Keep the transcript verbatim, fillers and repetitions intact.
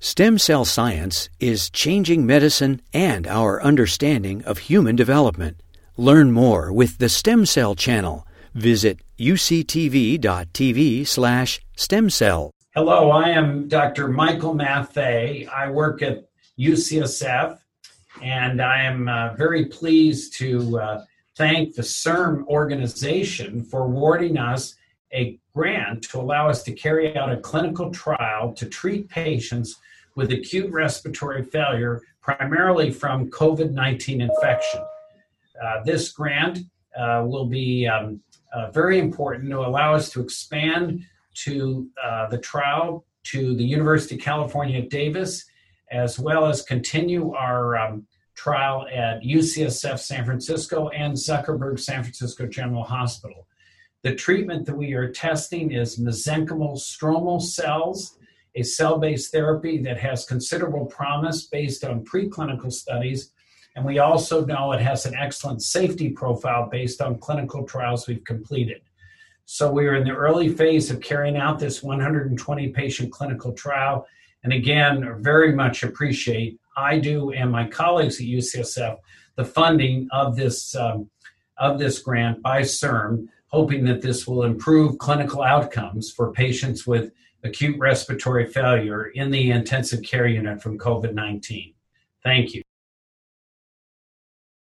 Stem cell science is changing medicine and our understanding of human development. Learn more with the Stem Cell Channel. Visit u c t v dot t v slash stem cell. Hello, I am Doctor Michael Mathay. I work at U C S F, and I am uh, very pleased to uh, thank the C I R M organization for awarding us a grant to allow us to carry out a clinical trial to treat patients with acute respiratory failure, primarily from covid nineteen infection. Uh, this grant uh, will be um, uh, very important to allow us to expand to uh, the trial to the University of California at Davis, as well as continue our um, trial at U C S F San Francisco and Zuckerberg San Francisco General Hospital. The treatment that we are testing is mesenchymal stromal cells, a cell-based therapy that has considerable promise based on preclinical studies, and we also know it has an excellent safety profile based on clinical trials we've completed. So we are in the early phase of carrying out this one hundred twenty patient clinical trial, and again, very much appreciate, I do and my colleagues at U C S F, the funding of this, um, of this grant by C I R M, hoping that this will improve clinical outcomes for patients with acute respiratory failure in the intensive care unit from covid nineteen. Thank you.